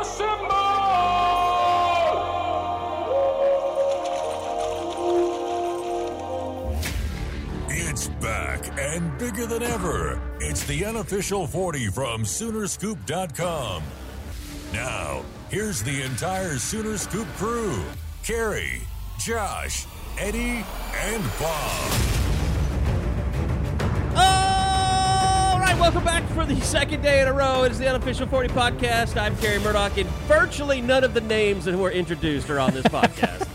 Assemble! It's back and bigger than ever. It's the unofficial 40 from SoonerScoop.com. Now, here's the entire Sooner Scoop crew. Carrie, Josh, Eddie, and Bob. All right, welcome back for the second day in a row. It is the unofficial 40 podcast. I'm Carrie Murdoch, and virtually none of the names that were introduced are on this podcast.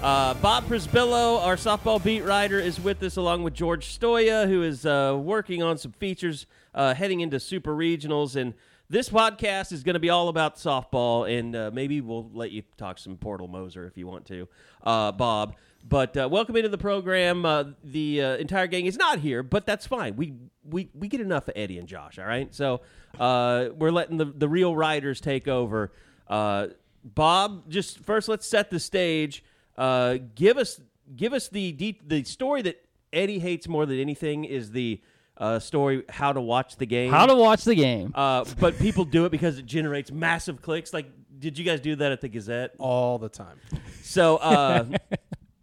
Bob Prisbillo, our softball beat writer, is with us, along with George Stoya, who is working on some features heading into Super Regionals. And this podcast is going to be all about softball, and maybe we'll let you talk some Portal Moser if you want to, Bob. But welcome into the program. The entire gang is not here, but that's fine. We get enough of Eddie and Josh, all right? So we're letting the real writers take over. Bob, just first let's set the stage. Give us the story that Eddie hates more than anything is the story, how to watch the game. How to watch the game. But people do it because it generates massive clicks. Like, did you guys do that at the Gazette? All the time. So,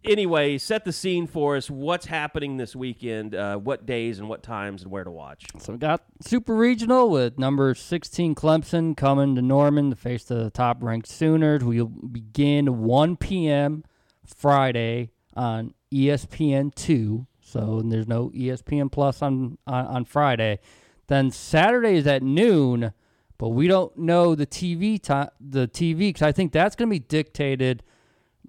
anyway, set the scene for us. What's happening this weekend? What days and what times and where to watch? So we got Super Regional with number 16 Clemson coming to Norman to face the top-ranked Sooners. We'll begin 1 p.m. Friday on ESPN2. So there's no ESPN Plus on Friday. Then Saturday is at noon, but we don't know the TV because I think that's going to be dictated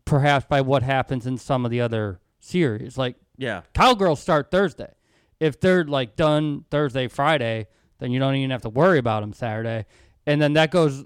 perhaps by what happens in some of the other series. Like, yeah, Cowgirls start Thursday. If they're like done Thursday, Friday, then you don't even have to worry about them Saturday. And then that goes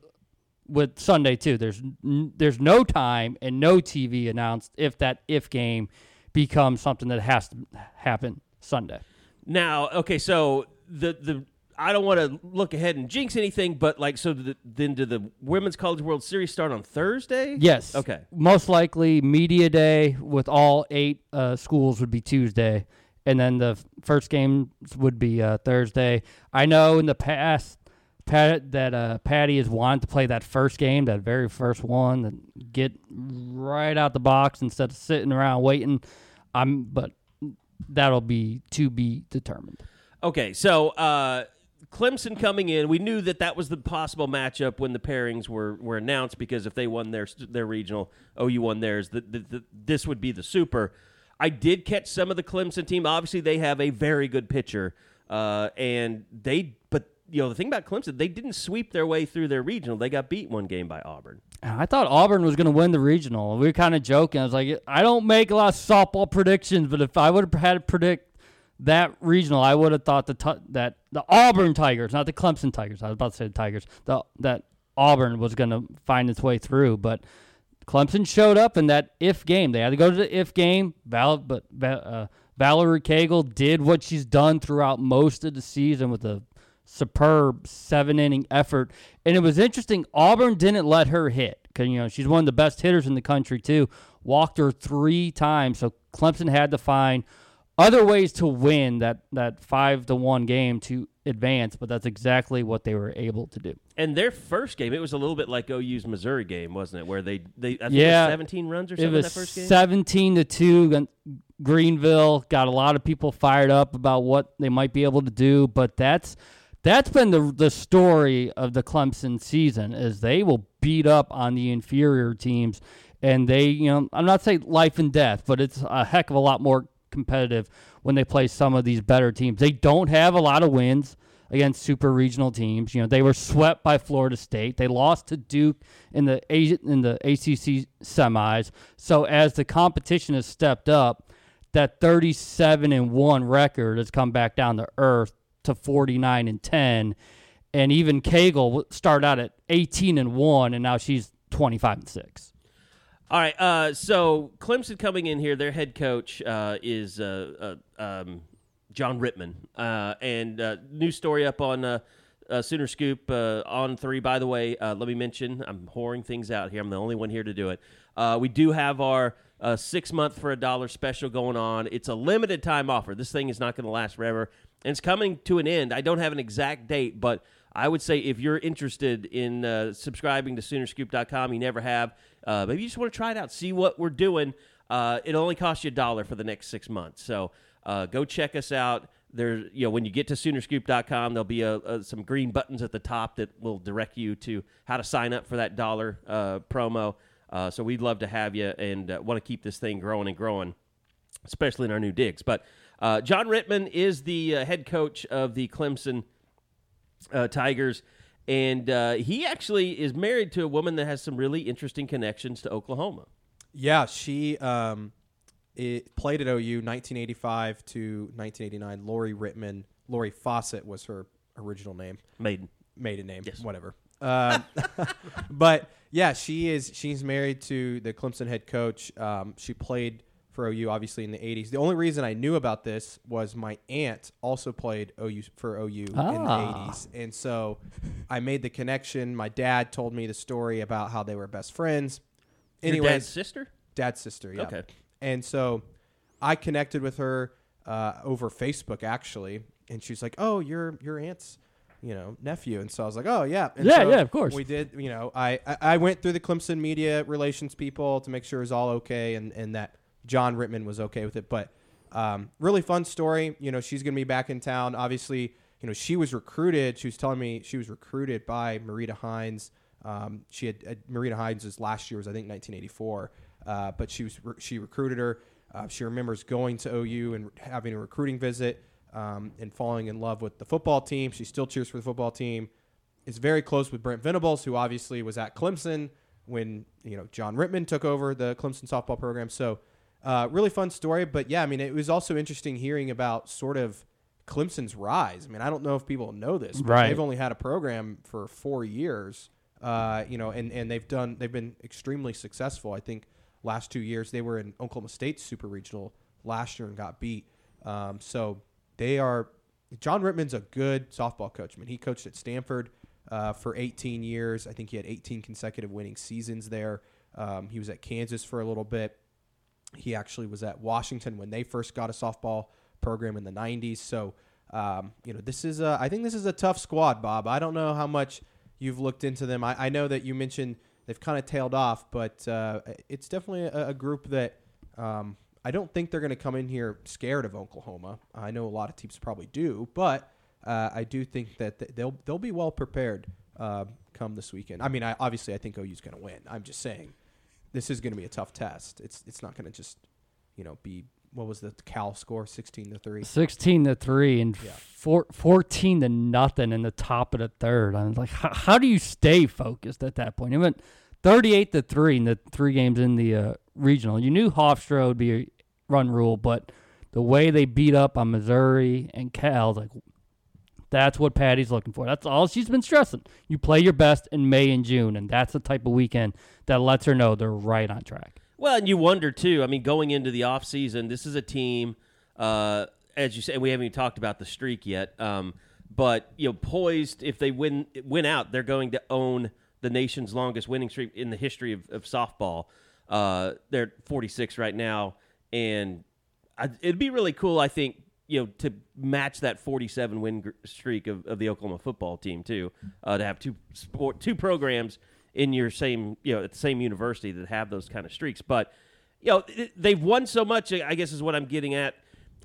with Sunday too. There's no time and no TV announced if that game become something that has to happen Sunday. Now, okay, so the I don't want to look ahead and jinx anything, but like, so then do the Women's College World Series start on Thursday? Yes. Okay. Most likely, media day with all 8 schools would be Tuesday, and then the first games would be Thursday. I know in the past Patty has wanted to play that first game, that very first one, that get right out the box instead of sitting around waiting. But that'll be to be determined. Okay, so Clemson coming in, we knew that was the possible matchup when the pairings were announced, because if they won their regional, OU won theirs, this would be the Super. I did catch some of the Clemson team. Obviously, they have a very good pitcher, but you know, the thing about Clemson, they didn't sweep their way through their regional. They got beat one game by Auburn. I thought Auburn was going to win the regional. We were kind of joking. I was like, I don't make a lot of softball predictions, but if I would have had to predict that regional, I would have thought that the Auburn Tigers, not the Clemson Tigers. I was about to say the Tigers. That Auburn was going to find its way through. But Clemson showed up in that if game. They had to go to the if game, but Valerie Cagle did what she's done throughout most of the season with a superb 7-inning effort. And it was interesting, Auburn didn't let her hit, because you know she's one of the best hitters in the country too. Walked her 3 times, so Clemson had to find other ways to win that 5-1 game to advance, but that's exactly what they were able to do. And their first game, it was a little bit like OU's Missouri game, wasn't it, where they 17 runs or something in that first game? 17-2. Greenville got a lot of people fired up about what they might be able to do, but that's been the story of the Clemson season, is they will beat up on the inferior teams, and they, you know, I'm not saying life and death, but it's a heck of a lot more competitive when they play some of these better teams. They don't have a lot of wins against super regional teams. You know, they were swept by Florida State. They lost to Duke in the ACC semis. So as the competition has stepped up, that 37-1 record has come back down to earth to 49-10. And even Cagle started out at 18-1, and now she's 25-6. All right, so Clemson coming in here, their head coach is John Rittman. And new story up on Sooner Scoop on 3. By the way, let me mention, I'm whoring things out here. I'm the only one here to do it. We do have our 6-month for $1 special going on. It's a limited time offer. This thing is not going to last forever, and it's coming to an end. I don't have an exact date, but I would say if you're interested in subscribing to SoonerScoop.com, you never have, maybe you just want to try it out, see what we're doing. It'll only cost you $1 for the next 6 months. So go check us out. There's, you know, when you get to SoonerScoop.com, there'll be some green buttons at the top that will direct you to how to sign up for that $1 promo. So we'd love to have you and want to keep this thing growing and growing, especially in our new digs. But John Rittman is the head coach of the Clemson Tigers, and he actually is married to a woman that has some really interesting connections to Oklahoma. Yeah, she played at OU 1985 to 1989. Lori Rittman, Lori Fawcett was her original name. Maiden name, yes. Whatever. But yeah, she's married to the Clemson head coach. She played for OU obviously in the 80s. The only reason I knew about this was my aunt also played for OU in the 80s. And so I made the connection. My dad told me the story about how they were best friends. Anyways, your dad's sister? Dad's sister, yeah. Okay. And so I connected with her over Facebook actually, and she's like, "Oh, your aunt's nephew." And so I was like, "Oh, yeah." And yeah, so yeah, of course. We did, I went through the Clemson media relations people to make sure it was all okay and that John Rittman was okay with it. But really fun story. She's going to be back in town. Obviously, she was recruited. She was telling me she was recruited by Marita Hines. She had Marita Hines' last year was, I think, 1984. But she recruited her. She remembers going to OU and having a recruiting visit. And falling in love with the football team. She still cheers for the football team. Is very close with Brent Venables, who obviously was at Clemson when John Rittman took over the Clemson softball program. So really fun story. But yeah, it was also interesting hearing about sort of Clemson's rise. I don't know if people know this, but right. They've only had a program for 4 years, and they've been extremely successful. I think last 2 years they were in Oklahoma State Super Regional last year and got beat. So. John Rittman's a good softball coach. He coached at Stanford for 18 years. I think he had 18 consecutive winning seasons there. He was at Kansas for a little bit. He actually was at Washington when they first got a softball program in the 90s. So, I think this is a tough squad, Bob. I don't know how much you've looked into them. I know that you mentioned they've kind of tailed off, but it's definitely a group that I don't think they're going to come in here scared of Oklahoma. I know a lot of teams probably do, but I do think that they'll be well prepared come this weekend. I think OU's going to win. I'm just saying this is going to be a tough test. It's not going to just be what was the Cal score 16-3, 16-3, and yeah. 14-0 in the top of the third. I was like, how do you stay focused at that point? It went 38-3 in the 3 games in the regional. You knew Hofstra would be a run rule, but the way they beat up on Missouri and Cal, that's what Patty's looking for. That's all she's been stressing. You play your best in May and June, and that's the type of weekend that lets her know they're right on track. Well, and you wonder, too, going into the offseason, this is a team, as you say, we haven't even talked about the streak yet, but poised, if they win out, they're going to own the nation's longest winning streak in the history of softball. They're 46 right now, and it'd be really cool, I think, to match that 47-win streak of the Oklahoma football team too. To have two programs in your same, at the same university that have those kind of streaks. But they've won so much, I guess is what I'm getting at.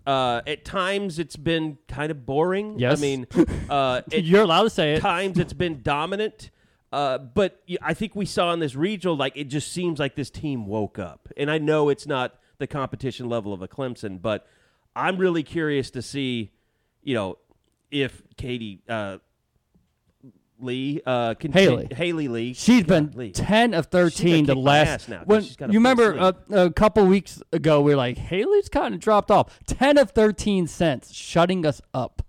At times it's been kind of boring. Yes, you're allowed to say it. At times it's been dominant. But I think we saw in this regional, it just seems like this team woke up. And I know it's not the competition level of a Clemson, but I'm really curious to see, if Katie Lee, Haley Lee. She's been 10 of 13 the last. Now, when, you remember a couple weeks ago, we were like, Haley's kind of dropped off. 10 of 13 cents, shutting us up.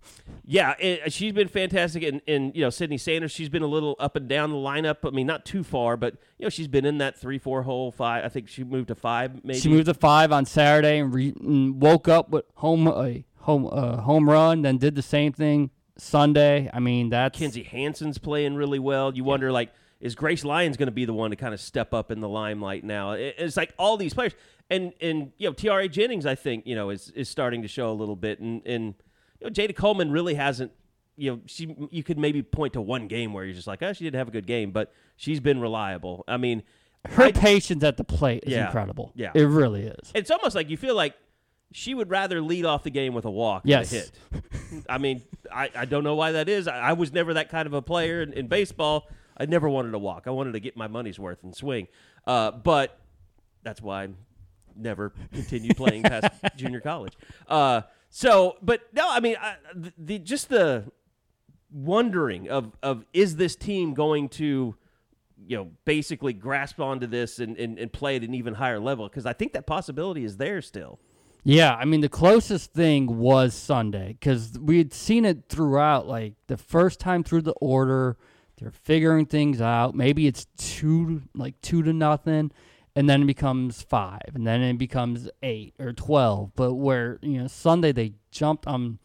Yeah, she's been fantastic. And, you know, Sydney Sanders, she's been a little up and down the lineup. I mean, not too far, but, you know, she's been in that 3-4 hole, 5. I think she moved to 5, maybe. She moved to 5 on Saturday and woke up with home run, then did the same thing Sunday. I mean, that's... Kenzie Hansen's playing really well. You wonder, like, is Grace Lyons going to be the one to kind of step up in the limelight now? It's like all these players. And you know, T.R.A. Jennings, I think, you know, is starting to show a little bit. And you know, Jada Coleman really hasn't, you know, you could maybe point to one game where you're just like, oh, she did have a good game, but she's been reliable. I mean... Her patience at the plate is incredible. Yeah. It really is. It's almost like you feel like she would rather lead off the game with a walk than a hit. I mean, I don't know why that is. I was never that kind of a player in baseball. I never wanted to walk. I wanted to get my money's worth and swing. But that's why I never continued playing past junior college. Just the wondering of is this team going to, you know, basically grasp onto this and play at an even higher level? Because I think that possibility is there still. Yeah, I mean, the closest thing was Sunday because we had seen it throughout, like, the first time through the order, they're figuring things out. Maybe it's 2-0, and then it becomes 5, and then it becomes 8 or 12. But where, you know, Sunday they jumped on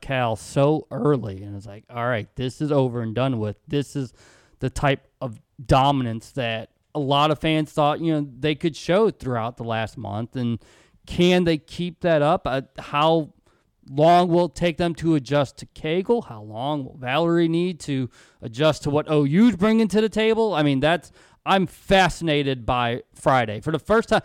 Cal so early, and it's like, all right, this is over and done with. This is the type of dominance that a lot of fans thought, you know, they could show throughout the last month, and can they keep that up? How long will it take them to adjust to Cagle? How long will Valerie need to adjust to what OU's bringing to the table? I mean, I'm fascinated by Friday. For the first time,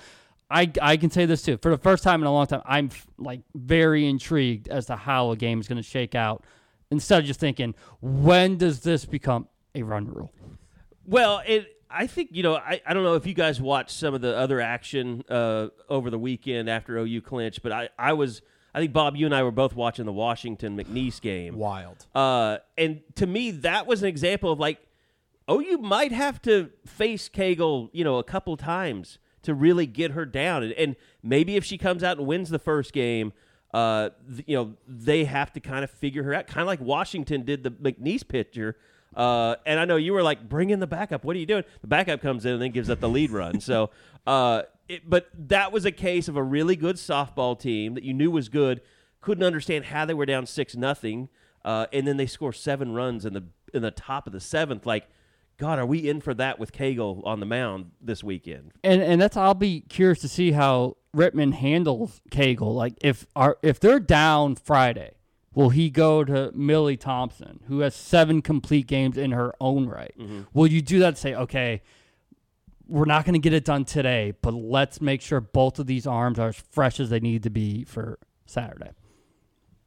I can say this too. For the first time in a long time, I'm like very intrigued as to how a game is going to shake out instead of just thinking, when does this become a run rule? Well, I think, you know, I don't know if you guys watched some of the other action over the weekend after OU clinched, but I think, Bob, you and I were both watching the Washington-McNeese game. Wild. And to me, that was an example of, like, OU might have to face Cagle, you know, a couple times to really get her down. And maybe if she comes out and wins the first game, you know, they have to kind of figure her out, kind of like Washington did the McNeese pitcher. And I know you were like, bring in the backup. What are you doing? The backup comes in and then gives up the lead run. So, but that was a case of a really good softball team that you knew was good. Couldn't understand how they were down 6-0. And then they score 7 runs in the top of the 7th. Like, God, are we in for that with Cagle on the mound this weekend? And that's, I'll be curious to see how Rittman handles Cagle. Like, if they're down Friday, will he go to Millie Thompson, who has 7 complete games in her own right? Mm-hmm. Will you do that and say, okay, we're not going to get it done today, but let's make sure both of these arms are as fresh as they need to be for Saturday?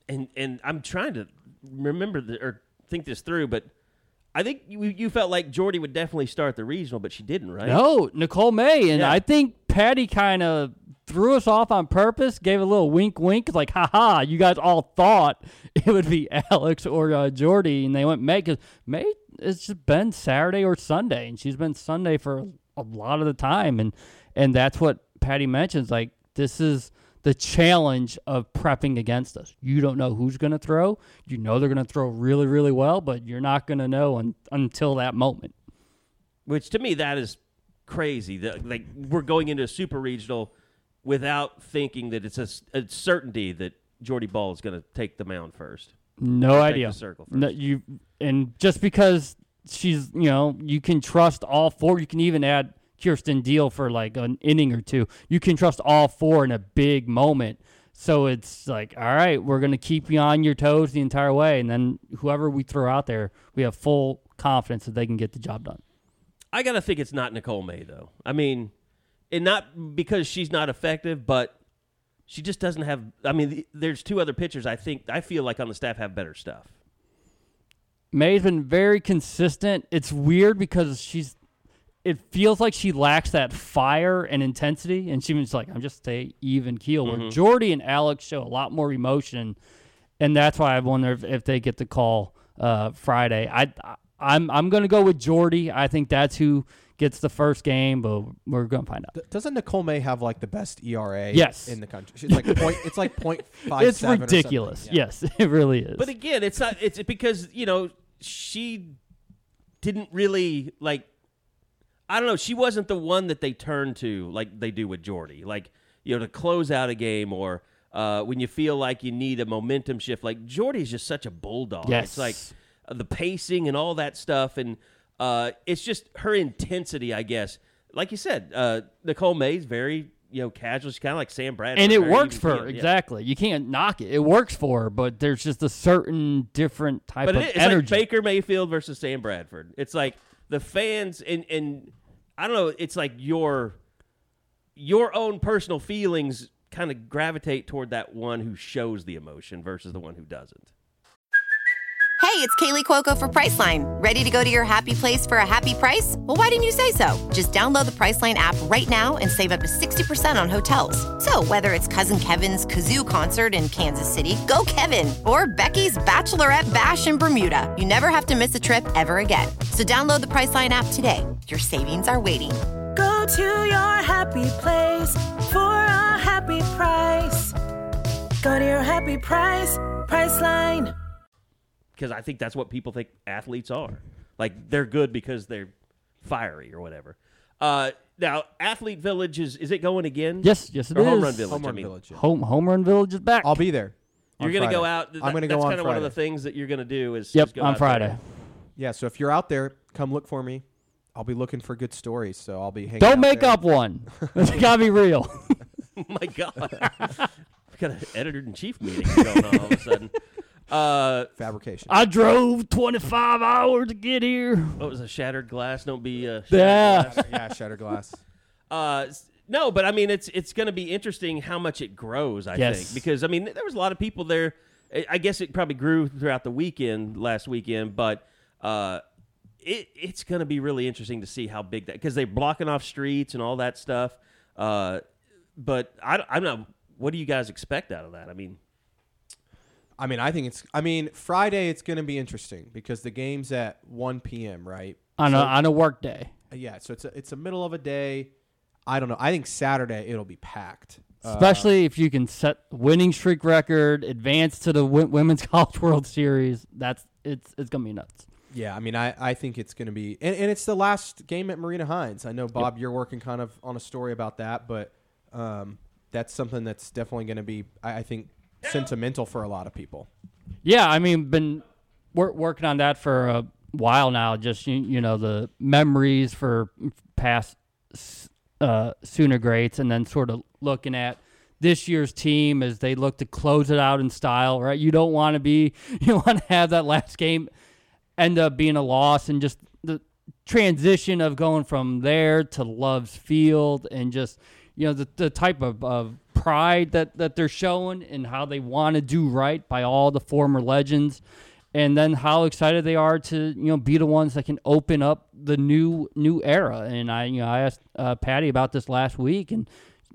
And I'm trying to remember or think this through, but I think you felt like Jordy would definitely start the regional, but she didn't, right? No, Nicole May. And yeah. I think Patty kind of threw us off on purpose, gave a little wink, like, ha-ha, you guys all thought it would be Alex or Jordy, and they went May, because May has just been Saturday or Sunday, and she's been Sunday for a lot of the time, and that's what Patty mentions, like, this is the challenge of prepping against us. You don't know who's going to throw. You know they're going to throw really, really well, but you're not going to know until that moment. Which, to me, that is crazy. Like, we're going into a super regional without thinking that it's a certainty that Jordy Ball is going to take the mound first. No idea. Take the circle first. No, and just because she's, you know, you can trust all 4. You can even add Kirsten Deal for like an inning or 2. You can trust all 4 in a big moment. So it's like, all right, we're going to keep you on your toes the entire way. And then whoever we throw out there, we have full confidence that they can get the job done. I got to think it's not Nicole May, though. I mean, and not because she's not effective, but she just doesn't have... I mean, there's 2 other pitchers I feel like on the staff have better stuff. May's been very consistent. It's weird because it feels like she lacks that fire and intensity, and she was like, I'm just stay even keel. Mm-hmm. Where Jordy and Alex show a lot more emotion, and that's why I wonder if they get the call Friday. I I'm going to go with Jordy. I think that's who gets the first game, but we're going to find out. Doesn't Nicole May have like the best ERA in the country? She's like it's like 0.57. It's ridiculous. Yeah. Yes, it really is. But again, it's not it's because, you know, she didn't really like I don't know, she wasn't the one that they turned to like they do with Jordy. Like, you know, to close out a game or when you feel like you need a momentum shift. Like, Jordy's just such a bulldog. Yes. It's like the pacing and all that stuff. And it's just her intensity, I guess. Like you said, Nicole May's very, you know, casual. She's kind of like Sam Bradford. And it works for her. Exactly. You can't knock it. It works for her, but there's just a certain different type of energy. It's like Baker Mayfield versus Sam Bradford. It's like the fans and I don't know, it's like your own personal feelings kind of gravitate toward that one who shows the emotion versus the one who doesn't. Hey, it's Kaylee Cuoco for Priceline. Ready to go to your happy place for a happy price? Well, why didn't you say so? Just download the Priceline app right now and save up to 60% on hotels. So whether it's Cousin Kevin's Kazoo Concert in Kansas City, go Kevin, or Becky's Bachelorette Bash in Bermuda, you never have to miss a trip ever again. So download the Priceline app today. Your savings are waiting. Go to your happy place for a happy price. Go to your happy price, Priceline. Because I think that's what people think athletes are. Like, they're good because they're fiery or whatever. Now, Athlete Village, is it going again? Yes, it is. Or Home Run Village. Home Run Village. Yeah. Home Run Village is back. I'll be there. You're going to go out. I'm going to go on Friday. That's kind of one of the things that you're going to do is just go on Friday. There. Yeah, so if you're out there, come look for me. I'll be looking for good stories, so I'll be hanging out. Don't make up one. It's got to be real. My God. We've got an editor-in-chief meeting going on all of a sudden. Fabrication. I drove 25 hours to get here. What was a shattered glass? Don't be shattered glass. Yeah, shattered glass. No, but I mean, it's going to be interesting how much it grows, I think. Because, I mean, there was a lot of people there. I guess it probably grew throughout the weekend, last weekend. But it's going to be really interesting to see how big that... Because they're blocking off streets and all that stuff. But I'm not... What do you guys expect out of that? I mean, Friday it's going to be interesting because the game's at 1 p.m., right? On a work day. Yeah, so it's a middle of a day. I don't know. I think Saturday it'll be packed. Especially if you can set winning streak record, advance to the Women's College World Series. It's going to be nuts. Yeah, I mean, I think it's going to be... And it's the last game at Marita Hines. I know, Bob, you're working kind of on a story about that, but that's something that's definitely going to be, I think... sentimental for a lot of people. Yeah, I mean, been working on that for a while now. Just you know, the memories for past Sooner greats, and then sort of looking at this year's team as they look to close it out in style. Right, you want to have that last game end up being a loss, and just the transition of going from there to Love Field, and just you know the type of pride that they're showing and how they want to do right by all the former legends, and then how excited they are to be the ones that can open up the new era. And I asked Patty about this last week, and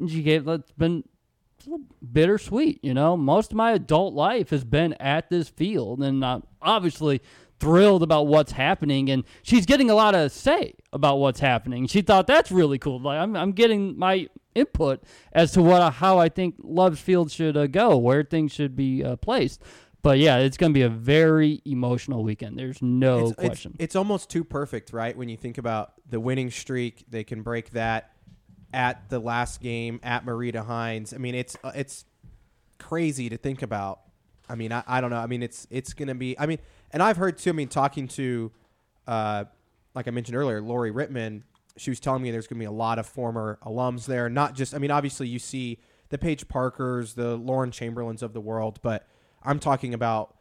she gave it's been a little bittersweet. Most of my adult life has been at this field, and I'm obviously thrilled about what's happening, and she's getting a lot of say about what's happening. She thought that's really cool. Like I'm getting my input as to how I think Love Field should go, where things should be placed. But yeah, it's going to be a very emotional weekend. There's no question. It's almost too perfect, right? When you think about the winning streak, they can break that at the last game at Marita Hines. I mean, it's crazy to think about. I mean, I don't know. I mean, it's going to be. I mean, and I've heard too. I mean, talking to, like I mentioned earlier, Lori Rittman. She was telling me there's going to be a lot of former alums there. Not just, I mean, obviously you see the Paige Parkers, the Lauren Chamberlains of the world, but I'm talking about,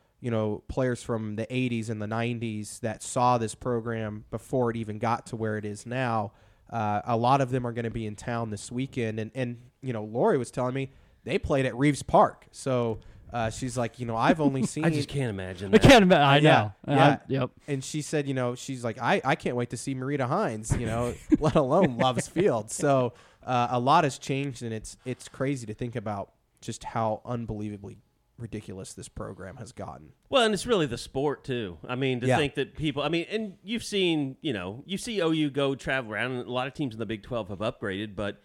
players from the 80s and the 90s that saw this program before it even got to where it is now. A lot of them are going to be in town this weekend. And Lori was telling me they played at Reeves Park. So she's like, I've only seen... I just can't imagine that. I can't imagine. I know. Yeah. Yep. And she said, she's like, I can't wait to see Marita Hines, let alone Love's Field. So a lot has changed, and it's crazy to think about just how unbelievably ridiculous this program has gotten. Well, and it's really the sport too. I mean, to think that people, I mean, and you've seen, you know, you see OU go travel around, and a lot of teams in the Big 12 have upgraded, but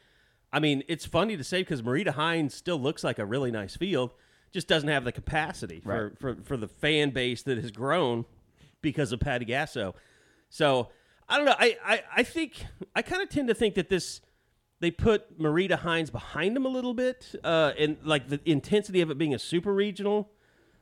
I mean, it's funny to say because Marita Hines still looks like a really nice field, just doesn't have the capacity for the fan base that has grown because of Patty Gasso. So I don't know. I think I kind of tend to think that this, they put Marita Hines behind him a little bit, and like the intensity of it being a super regional,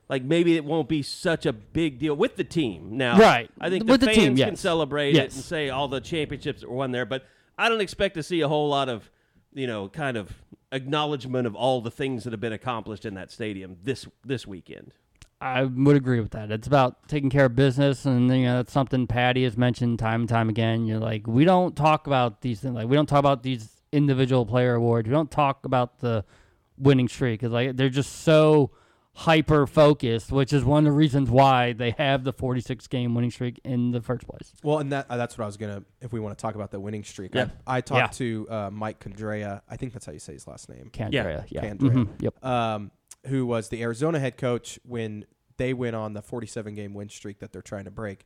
like maybe it won't be such a big deal with the team now. Right. I think with the fans team, can celebrate it and say all the championships that were won there, but I don't expect to see a whole lot of, you know, kind of acknowledgement of all the things that have been accomplished in that stadium this weekend. I would agree with that. It's about taking care of business, and you know that's something Patty has mentioned time and time again. You're like, we don't talk about these things. Like, we don't talk about these individual player awards. We don't talk about the winning streak because like they're just so hyper focused, which is one of the reasons why they have the 46-game winning streak in the first place. Well, and that's what I was gonna. If we want to talk about the winning streak, I talked to Mike Candrea. I think that's how you say his last name. Candrea. Yeah. Candrea. Mm-hmm. Yep. Who was the Arizona head coach when they went on the 47-game win streak that they're trying to break.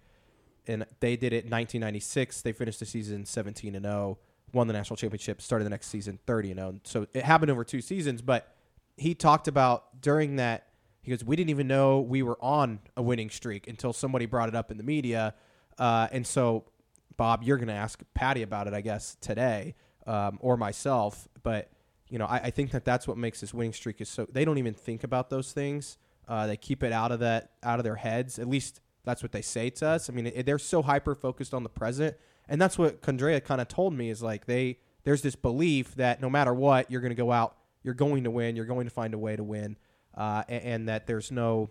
And they did it in 1996. They finished the season 17-0, won the national championship, started the next season 30-0. So it happened over two seasons, but he talked about during that, he goes, we didn't even know we were on a winning streak until somebody brought it up in the media. And so, Bob, you're going to ask Patty about it, I guess, today or myself, but you know, I think that's what makes this winning streak is so they don't even think about those things. They keep it out of their heads. At least that's what they say to us. I mean, they're so hyper focused on the present, and that's what Candrea kind of told me is like there's this belief that no matter what, you're going to go out, you're going to win, you're going to find a way to win, and that there's no.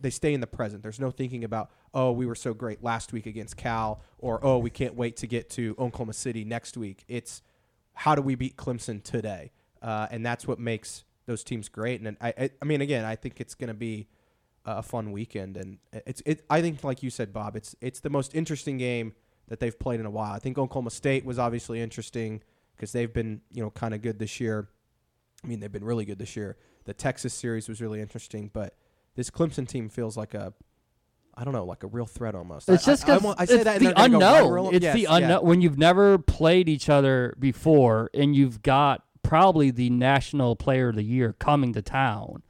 They stay in the present. There's no thinking about, oh, we were so great last week against Cal, or oh, we can't wait to get to Oklahoma City next week. It's how do we beat Clemson today? And that's what makes those teams great. And I mean, again, I think it's going to be a fun weekend. And I think, like you said, Bob, it's the most interesting game that they've played in a while. I think Oklahoma State was obviously interesting because they've been, you know, kind of good this year. I mean, they've been really good this year. The Texas series was really interesting, but this Clemson team feels like a real threat almost. It's just because it's the unknown. It's the unknown. When you've never played each other before and you've got probably the National Player of the Year coming to town.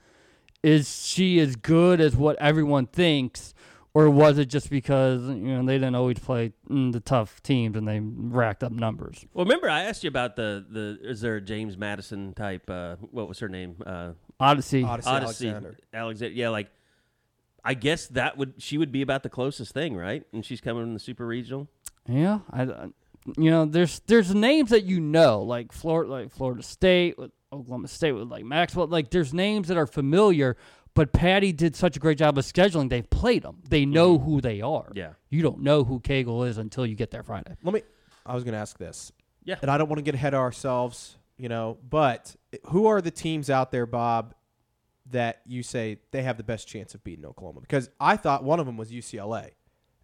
Is she as good as what everyone thinks, or was it just because they didn't always play the tough teams and they racked up numbers? Well, remember I asked you about the is there a James Madison type? What was her name? Odyssey Alexander. Yeah, like I guess she would be about the closest thing, right? And she's coming in the Super Regional. Yeah, you know, there's names that you know, like Florida State, with Oklahoma State, with like Maxwell. Like there's names that are familiar, but Patty did such a great job of scheduling. They've played them. They know who they are. Yeah, you don't know who Cagle is until you get there Friday. I was going to ask this. Yeah, and I don't want to get ahead of ourselves, you know. But who are the teams out there, Bob, that you say they have the best chance of beating Oklahoma? Because I thought one of them was UCLA,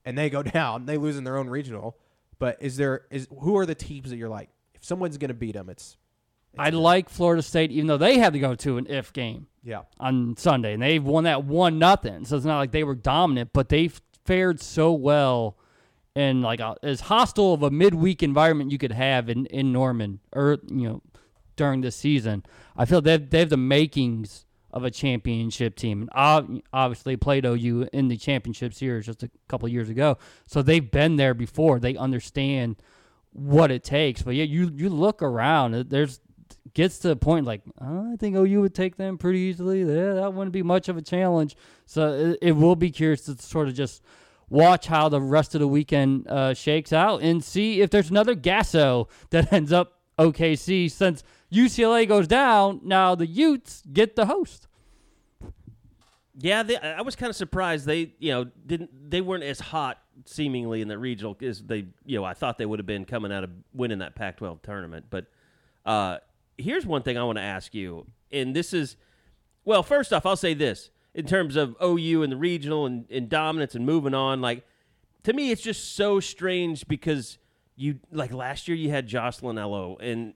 and they go down, they lose in their own regional. But who are the teams that you're like, if someone's going to beat them, I like Florida State, even though they had to go to an if game on Sunday, and they've won that 1-0. So it's not like they were dominant, but they fared so well in like as hostile of a midweek environment you could have in Norman or during this season. I feel they have the makings of a championship team, and obviously played OU in the championship series just a couple of years ago. So they've been there before. They understand what it takes. But yeah, you look around. Gets to the point like I think OU would take them pretty easily. Yeah, that wouldn't be much of a challenge. So it will be curious to sort of just watch how the rest of the weekend shakes out and see if there's another Gasso that ends up OKC since UCLA goes down. Now the Utes get the host. Yeah, I was kind of surprised they, they weren't as hot seemingly in the regional as they, I thought they would have been coming out of winning that Pac-12 tournament. But here's one thing I want to ask you, and this is, well, first off, I'll say this in terms of OU and the regional and dominance and moving on. Like to me, it's just so strange because you like last year you had Jocelyn Ello and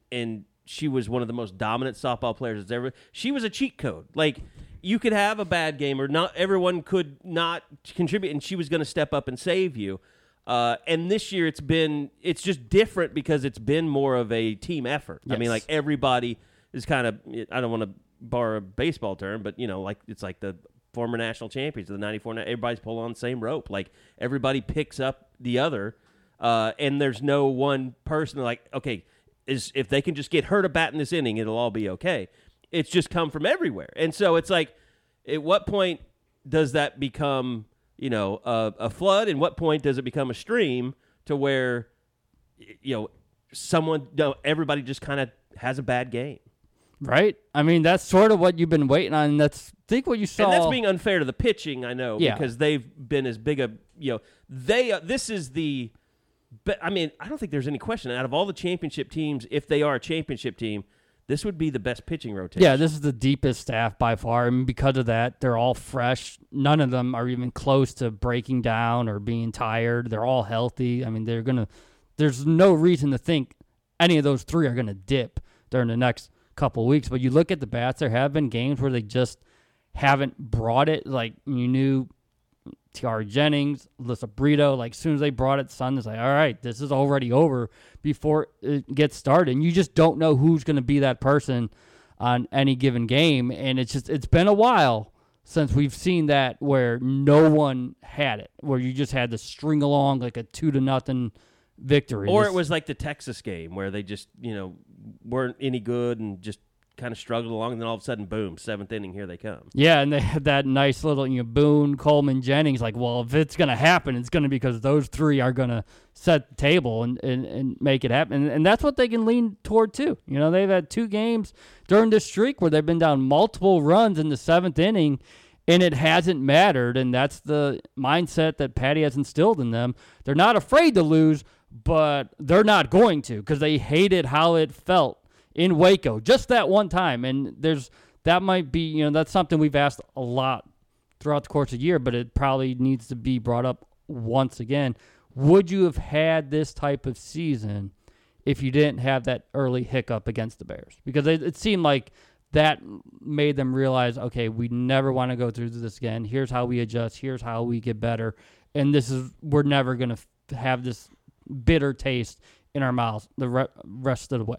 she was one of the most dominant softball players that's ever. She was a cheat code. Like, you could have a bad game, or not everyone could not contribute, and she was going to step up and save you. And this year, it's just different because it's been more of a team effort. Yes. I mean, like, everybody is kind of, I don't want to borrow a baseball term, but, you know, like, it's like the former national champions of the 94, everybody's pulling on the same rope. Like, everybody picks up the other, and there's no one person like, okay, if they can just get her to bat in this inning, it'll all be okay. It's just come from everywhere. And so it's like, at what point does that become, you know, a flood? And what point does it become a stream to where, you know, everybody just kind of has a bad game? Right. I mean, that's sort of what you've been waiting on. I think what you saw. And that's being unfair to the pitching, I know, yeah, because they've been as big a, you know, this is the, but I mean, I don't think there's any question. Out of all the championship teams, if they are a championship team, this would be the best pitching rotation. Yeah, this is the deepest staff by far. And because of that, they're all fresh. None of them are even close to breaking down or being tired. They're all healthy. I mean, there's no reason to think any of those three are going to dip during the next couple of weeks. But you look at the bats, there have been games where they just haven't brought it. Like, you knew T.R. Jennings, Alyssa Brito, like, as soon as they brought it, Sun is like, all right, this is already over before it gets started. And you just don't know who's going to be that person on any given game. And it's been a while since we've seen that where no one had it, where you just had to string along like a 2-0 victory. Or it was like the Texas game where they just, you know, weren't any good and just kind of struggled along, and then all of a sudden, boom, 7th inning, here they come. Yeah, and they had that nice little, you know, Boone, Coleman, Jennings, like, well, if it's going to happen, it's going to be because those three are going to set the table and make it happen. And that's what they can lean toward, too. You know, they've had two games during this streak where they've been down multiple runs in the 7th inning, and it hasn't mattered, and that's the mindset that Patty has instilled in them. They're not afraid to lose, but they're not going to, because they hated how it felt in Waco, just that one time. And that might be, you know, that's something we've asked a lot throughout the course of the year, but it probably needs to be brought up once again. Would you have had this type of season if you didn't have that early hiccup against the Bears? Because it seemed like that made them realize, okay, we never want to go through this again. Here's how we adjust. Here's how we get better. And we're never going to have this bitter taste in our mouths the rest of the way.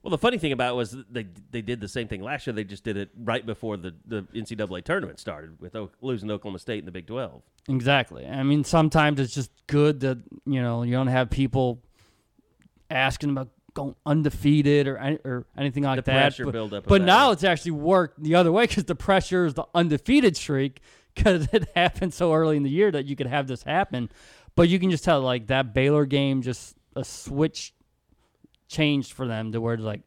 Well, the funny thing about it was they did the same thing last year. They just did it right before the NCAA tournament started with losing to Oklahoma State in the Big 12. Exactly. I mean, sometimes it's just good that, you know, you don't have people asking about going undefeated or anything like that. The pressure buildup. But now it's actually worked the other way, because the pressure is the undefeated streak, because it happened so early in the year that you could have this happen. But you can just tell, like, that Baylor game, just a switch changed for them to where it's like,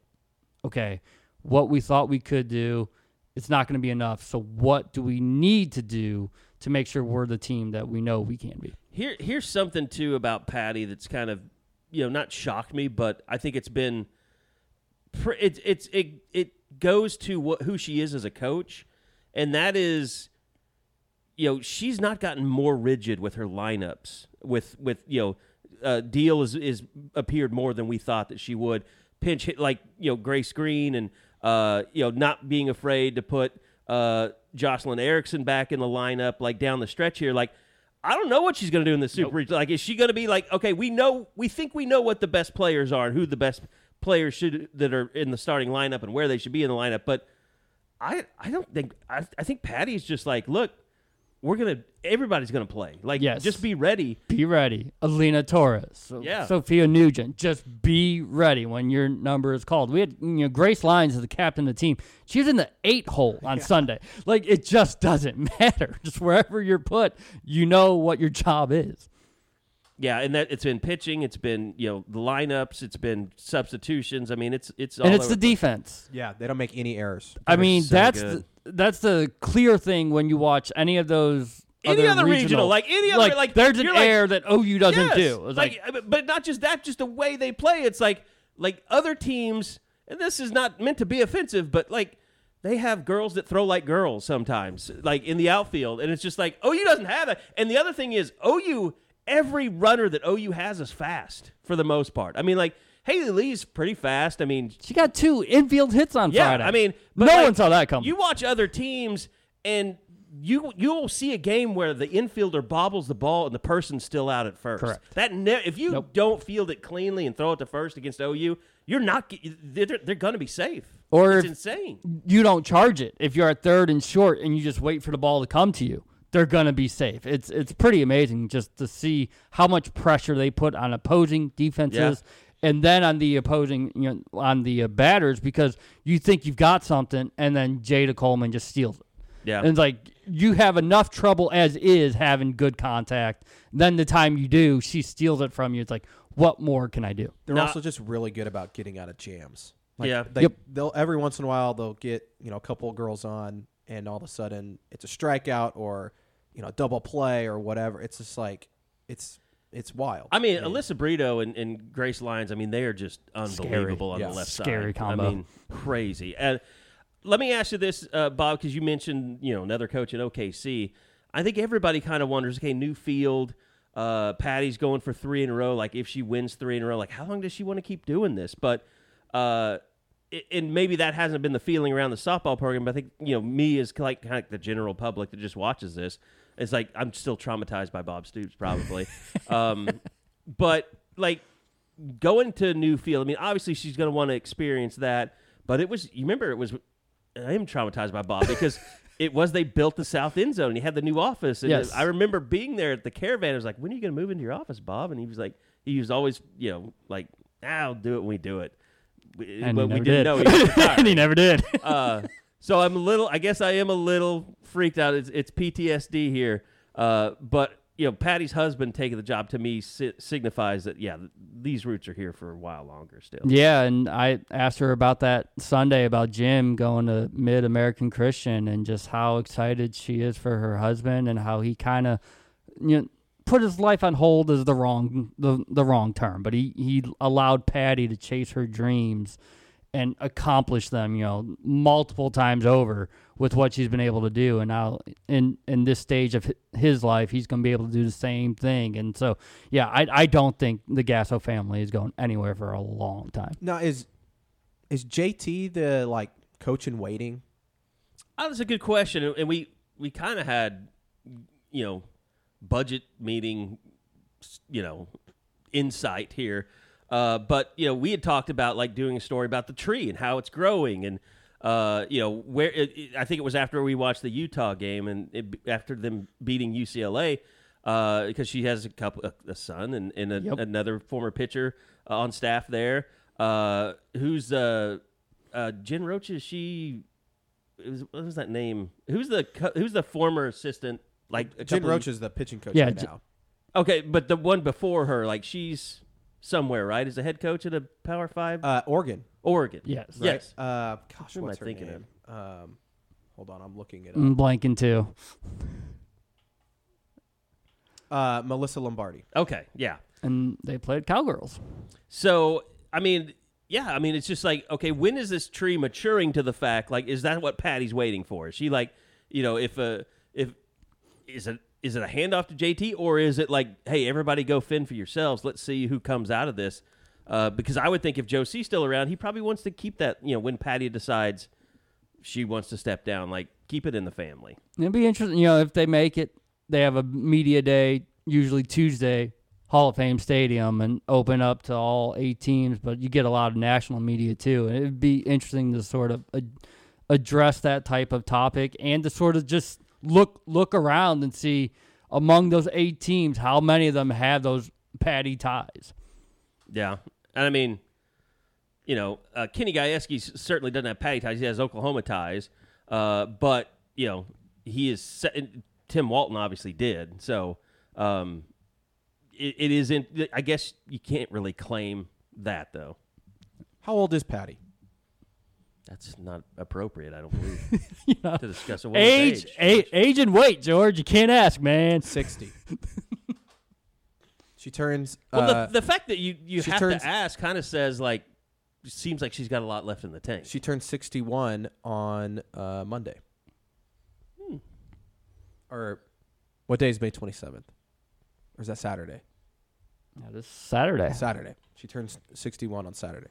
okay, what we thought we could do, it's not going to be enough. So what do we need to do to make sure we're the team that we know we can be? Here's something, too, about Patty that's kind of, you know, not shocked me, but I think it's been it goes to who she is as a coach, and that is, you know, she's not gotten more rigid with her lineups, with you know, Deal is appeared more than we thought that she would. Pinch hit, like, you know, Grace Green, and you know, not being afraid to put Jocelyn Erickson back in the lineup, like, down the stretch here. Like, I don't know what she's going to do in the Super Regional. Like, is she going to be like, okay, we think we know what the best players are and who the best players that are in the starting lineup and where they should be in the lineup? But I think Patty's just like, look, everybody's going to play. Like, yes. Just be ready. Be ready. Alina Torres. Yeah. Sophia Nugent. Just be ready when your number is called. We had, you know, Grace Lyons as the captain of the team. She was in the 8 hole on Sunday. Like, it just doesn't matter. Just wherever you're put, you know what your job is. Yeah, and that it's been pitching, it's been, you know, the lineups, it's been substitutions. I mean, it's all, and it's the defense. Yeah, they don't make any errors. I mean, that's the clear thing when you watch any of those. Any other regional, like any other, like there's an air that OU doesn't do. It's like, but not just that, just the way they play. It's like other teams, and this is not meant to be offensive, but like. They have girls that throw like girls sometimes, like in the outfield. And it's just like, OU doesn't have that. And the other thing is, OU, every runner that OU has is fast for the most part. I mean, like, Haley Lee's pretty fast. I mean, she got 2 infield hits on Friday. I mean, but no one saw that coming. You watch other teams, and you'll see a game where the infielder bobbles the ball and the person's still out at first. Correct. If you don't field it cleanly and throw it to first against OU, you're not. They're going to be safe. Or it's insane. You don't charge it. If you're at third and short and you just wait for the ball to come to you, they're going to be safe. It's pretty amazing just to see how much pressure they put on opposing defenses and then on the opposing, you know, on the batters, because you think you've got something and then Jada Coleman just steals it. Yeah. And it's like you have enough trouble as is having good contact. Then the time you do, she steals it from you. It's like, what more can I do? They're also just really good about getting out of jams. Like they'll every once in a while they'll get, you know, a couple of girls on, and all of a sudden it's a strikeout or, you know, a double play or whatever. It's just like it's wild. I mean, Alyssa Brito and Grace Lyons. I mean, they are just unbelievable on the left side. Scary combo. I mean, crazy. And let me ask you this, Bob, because you mentioned, you know, another coach in OKC. I think everybody kind of wonders. Okay, new field. Patty's going for 3 in a row. Like, if she wins 3 in a row, like, how long does she want to keep doing this? But and maybe that hasn't been the feeling around the softball program, but I think, you know, me as like kind of the general public that just watches this, it's like I'm still traumatized by Bob Stoops probably. But like going to a new field, I mean, obviously she's going to want to experience that, but I am traumatized by Bob because they built the south end zone and he had the new office. And I remember being there at the Caravan. I was like, when are you going to move into your office, Bob? And he was like, he was always, you know, like, I'll do it when we do it. But we didn't know he was retired. And he never did. So I am a little freaked out. It's PTSD here. But, you know, Patty's husband taking the job to me signifies that, these roots are here for a while longer still. Yeah, and I asked her about that Sunday about Jim going to Mid-American Christian and just how excited she is for her husband and how he kind of, you know, put his life on hold is the wrong term, but he allowed Patty to chase her dreams and accomplish them, you know, multiple times over with what she's been able to do. And now in this stage of his life, he's going to be able to do the same thing. And so, I don't think the Gasso family is going anywhere for a long time. Now, is JT the, like, coach in waiting? Oh, that's a good question. And we kind of had, you know, budget meeting, you know, insight here. But, you know, we had talked about, like, doing a story about the tree and how it's growing. And, you know, where I think it was after we watched the Utah game and after them beating UCLA, because she has a son and another former pitcher on staff there. Who's Jen Roach? Is she – what was that name? Who's the former assistant? Like Jen Roach is the pitching coach now. Okay, but the one before her, like, she's somewhere, right? Is the head coach at a Power 5? Oregon. Yes. Right? Yes. Gosh, what am I thinking of? Hold on, I'm looking it up. I'm blanking too. Melissa Lombardi. Okay, yeah. And they played Cowgirls. So, I mean, it's just like, okay, when is this tree maturing to the fact, like, is that what Patty's waiting for? Is she like, you know, is it a handoff to JT, or is it like, hey, everybody go fend for yourselves. Let's see who comes out of this. Because I would think if Joe C's still around, he probably wants to keep that, you know, when Patty decides she wants to step down, like, keep it in the family. It'd be interesting, you know, if they make it, they have a media day, usually Tuesday, Hall of Fame Stadium, and open up to all 8 teams, but you get a lot of national media too. And it'd be interesting to sort of address that type of topic and to sort of just look around and see among those 8 teams how many of them have those Patty ties. Yeah, and I mean, you know, Kenny Gajewski certainly doesn't have Patty ties. He has Oklahoma ties, but you know, Tim Walton obviously did. So it isn't. I guess you can't really claim that, though. How old is Patty? That's not appropriate, I don't believe, you know, to discuss a woman's age and weight, George. You can't ask, man. 60. She turns... Well, the fact that you have to ask kind of says, like, seems like she's got a lot left in the tank. She turns 61 on Monday. Or what day is May 27th? Or is that Saturday? No, this is Saturday. Saturday. She turns 61 on Saturday.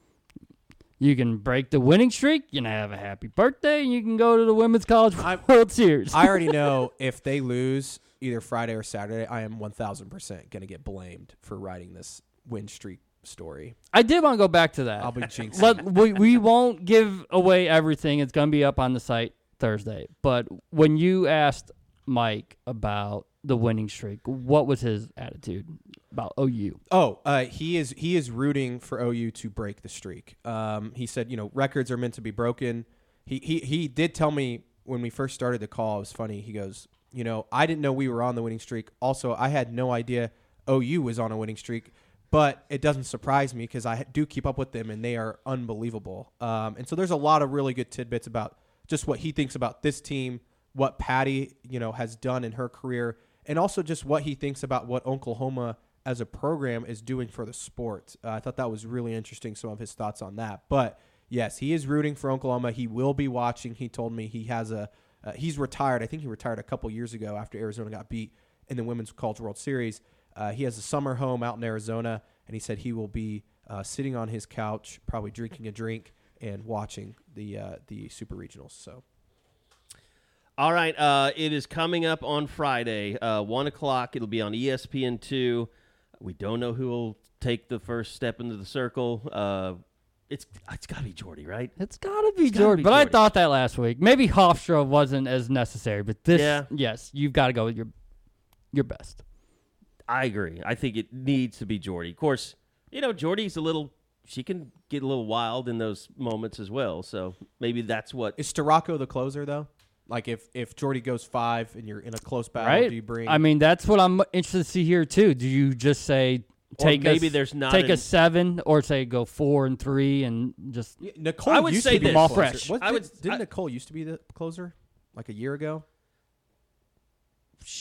You can break the winning streak. You can have a happy birthday. And you can go to the Women's College World Series. I already know if they lose either Friday or Saturday, I am 1,000% going to get blamed for writing this win streak story. I did want to go back to that. I'll be jinxing. We won't give away everything. It's going to be up on the site Thursday. But when you asked Mike about the winning streak, what was his attitude about OU? He is rooting for OU to break the streak. He said, you know, records are meant to be broken. He did tell me when we first started the call, it was funny. He goes, you know, I didn't know we were on the winning streak. Also, I had no idea OU was on a winning streak, but it doesn't surprise me because I do keep up with them and they are unbelievable. And so there's a lot of really good tidbits about just what he thinks about this team, what Patty, you know, has done in her career, and also just what he thinks about what Oklahoma as a program is doing for the sport. I thought that was really interesting, some of his thoughts on that. But, yes, he is rooting for Oklahoma. He will be watching. He told me he has he's retired. I think he retired a couple years ago after Arizona got beat in the Women's College World Series. He has a summer home out in Arizona, and he said he will be sitting on his couch, probably drinking a drink and watching the Super Regionals. So. All right, it is coming up on Friday, 1 o'clock. It'll be on ESPN2. We don't know who will take the first step into the circle. It's got to be Jordy, right? It's got to be Jordy. But I thought that last week. Maybe Hofstra wasn't as necessary, but this, yes, you've got to go with your best. I agree. I think it needs to be Jordy. Of course, you know, Jordy's a little... She can get a little wild in those moments as well, so maybe that's what... Is Starocco the closer, though? Like, if Jordy goes five and you're in a close battle, right? Do you bring... I mean, that's what I'm interested to see here, too. Do you just say, take a seven, or say go 4 and 3 and just... Nicole I would used say to be all fresh. Didn't Nicole used to be the closer, like a year ago?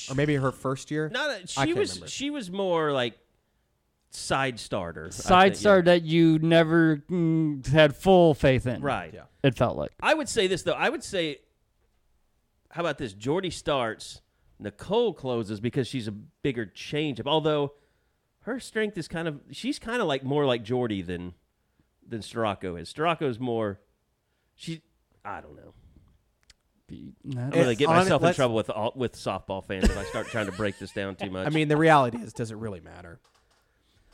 Or maybe her first year? No, she was more like side starter. That you never had full faith in. Right. Yeah. It felt like. I would say this, though. I would say... How about this? Jordy starts, Nicole closes because she's a bigger change-up. Although her strength is kind of, she's kind of like more like Jordy than Starocco is. Starocco's more, I don't know. I'm really get myself in trouble with softball fans if I start trying to break this down too much. I mean, the reality is, does it really matter?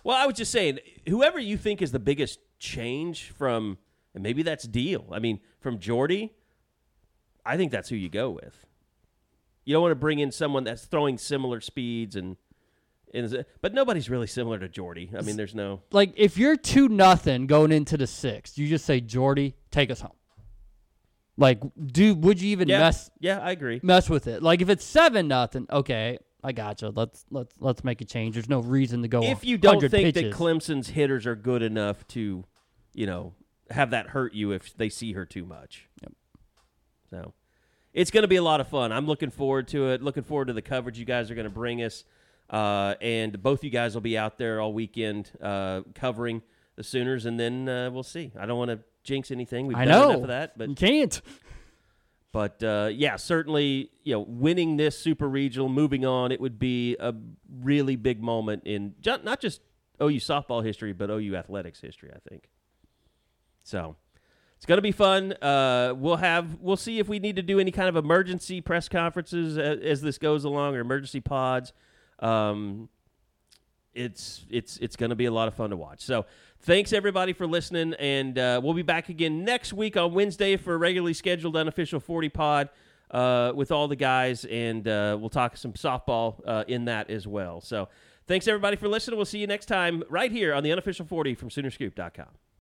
Well, I was just saying, whoever you think is the biggest change from, and maybe that's Deal. I mean, from Jordy. I think that's who you go with. You don't want to bring in someone that's throwing similar speeds, but nobody's really similar to Jordy. I mean, there's no... Like, if you're 2-0 going into the sixth, you just say, Jordy, take us home. Like, would you even mess... Yeah, I agree. Mess with it. Like, if it's 7-0, okay, I gotcha. Let's make a change. There's no reason to go 100 pitches. If you don't think that Clemson's hitters are good enough to, you know, have that hurt you if they see her too much. Yep. So it's going to be a lot of fun. I'm looking forward to it, looking forward to the coverage you guys are going to bring us. And both you guys will be out there all weekend covering the Sooners, and then we'll see. I don't want to jinx anything. We've done enough of that. But you can't. But, yeah, certainly, you know, winning this Super Regional, moving on, it would be a really big moment in not just OU softball history, but OU athletics history, I think. So... It's going to be fun. We'll see if we need to do any kind of emergency press conferences as this goes along, or emergency pods. It's going to be a lot of fun to watch. So thanks everybody for listening, and we'll be back again next week on Wednesday for a regularly scheduled unofficial 40 pod with all the guys, and we'll talk some softball in that as well. So thanks everybody for listening. We'll see you next time right here on the unofficial 40 from SoonerScoop.com.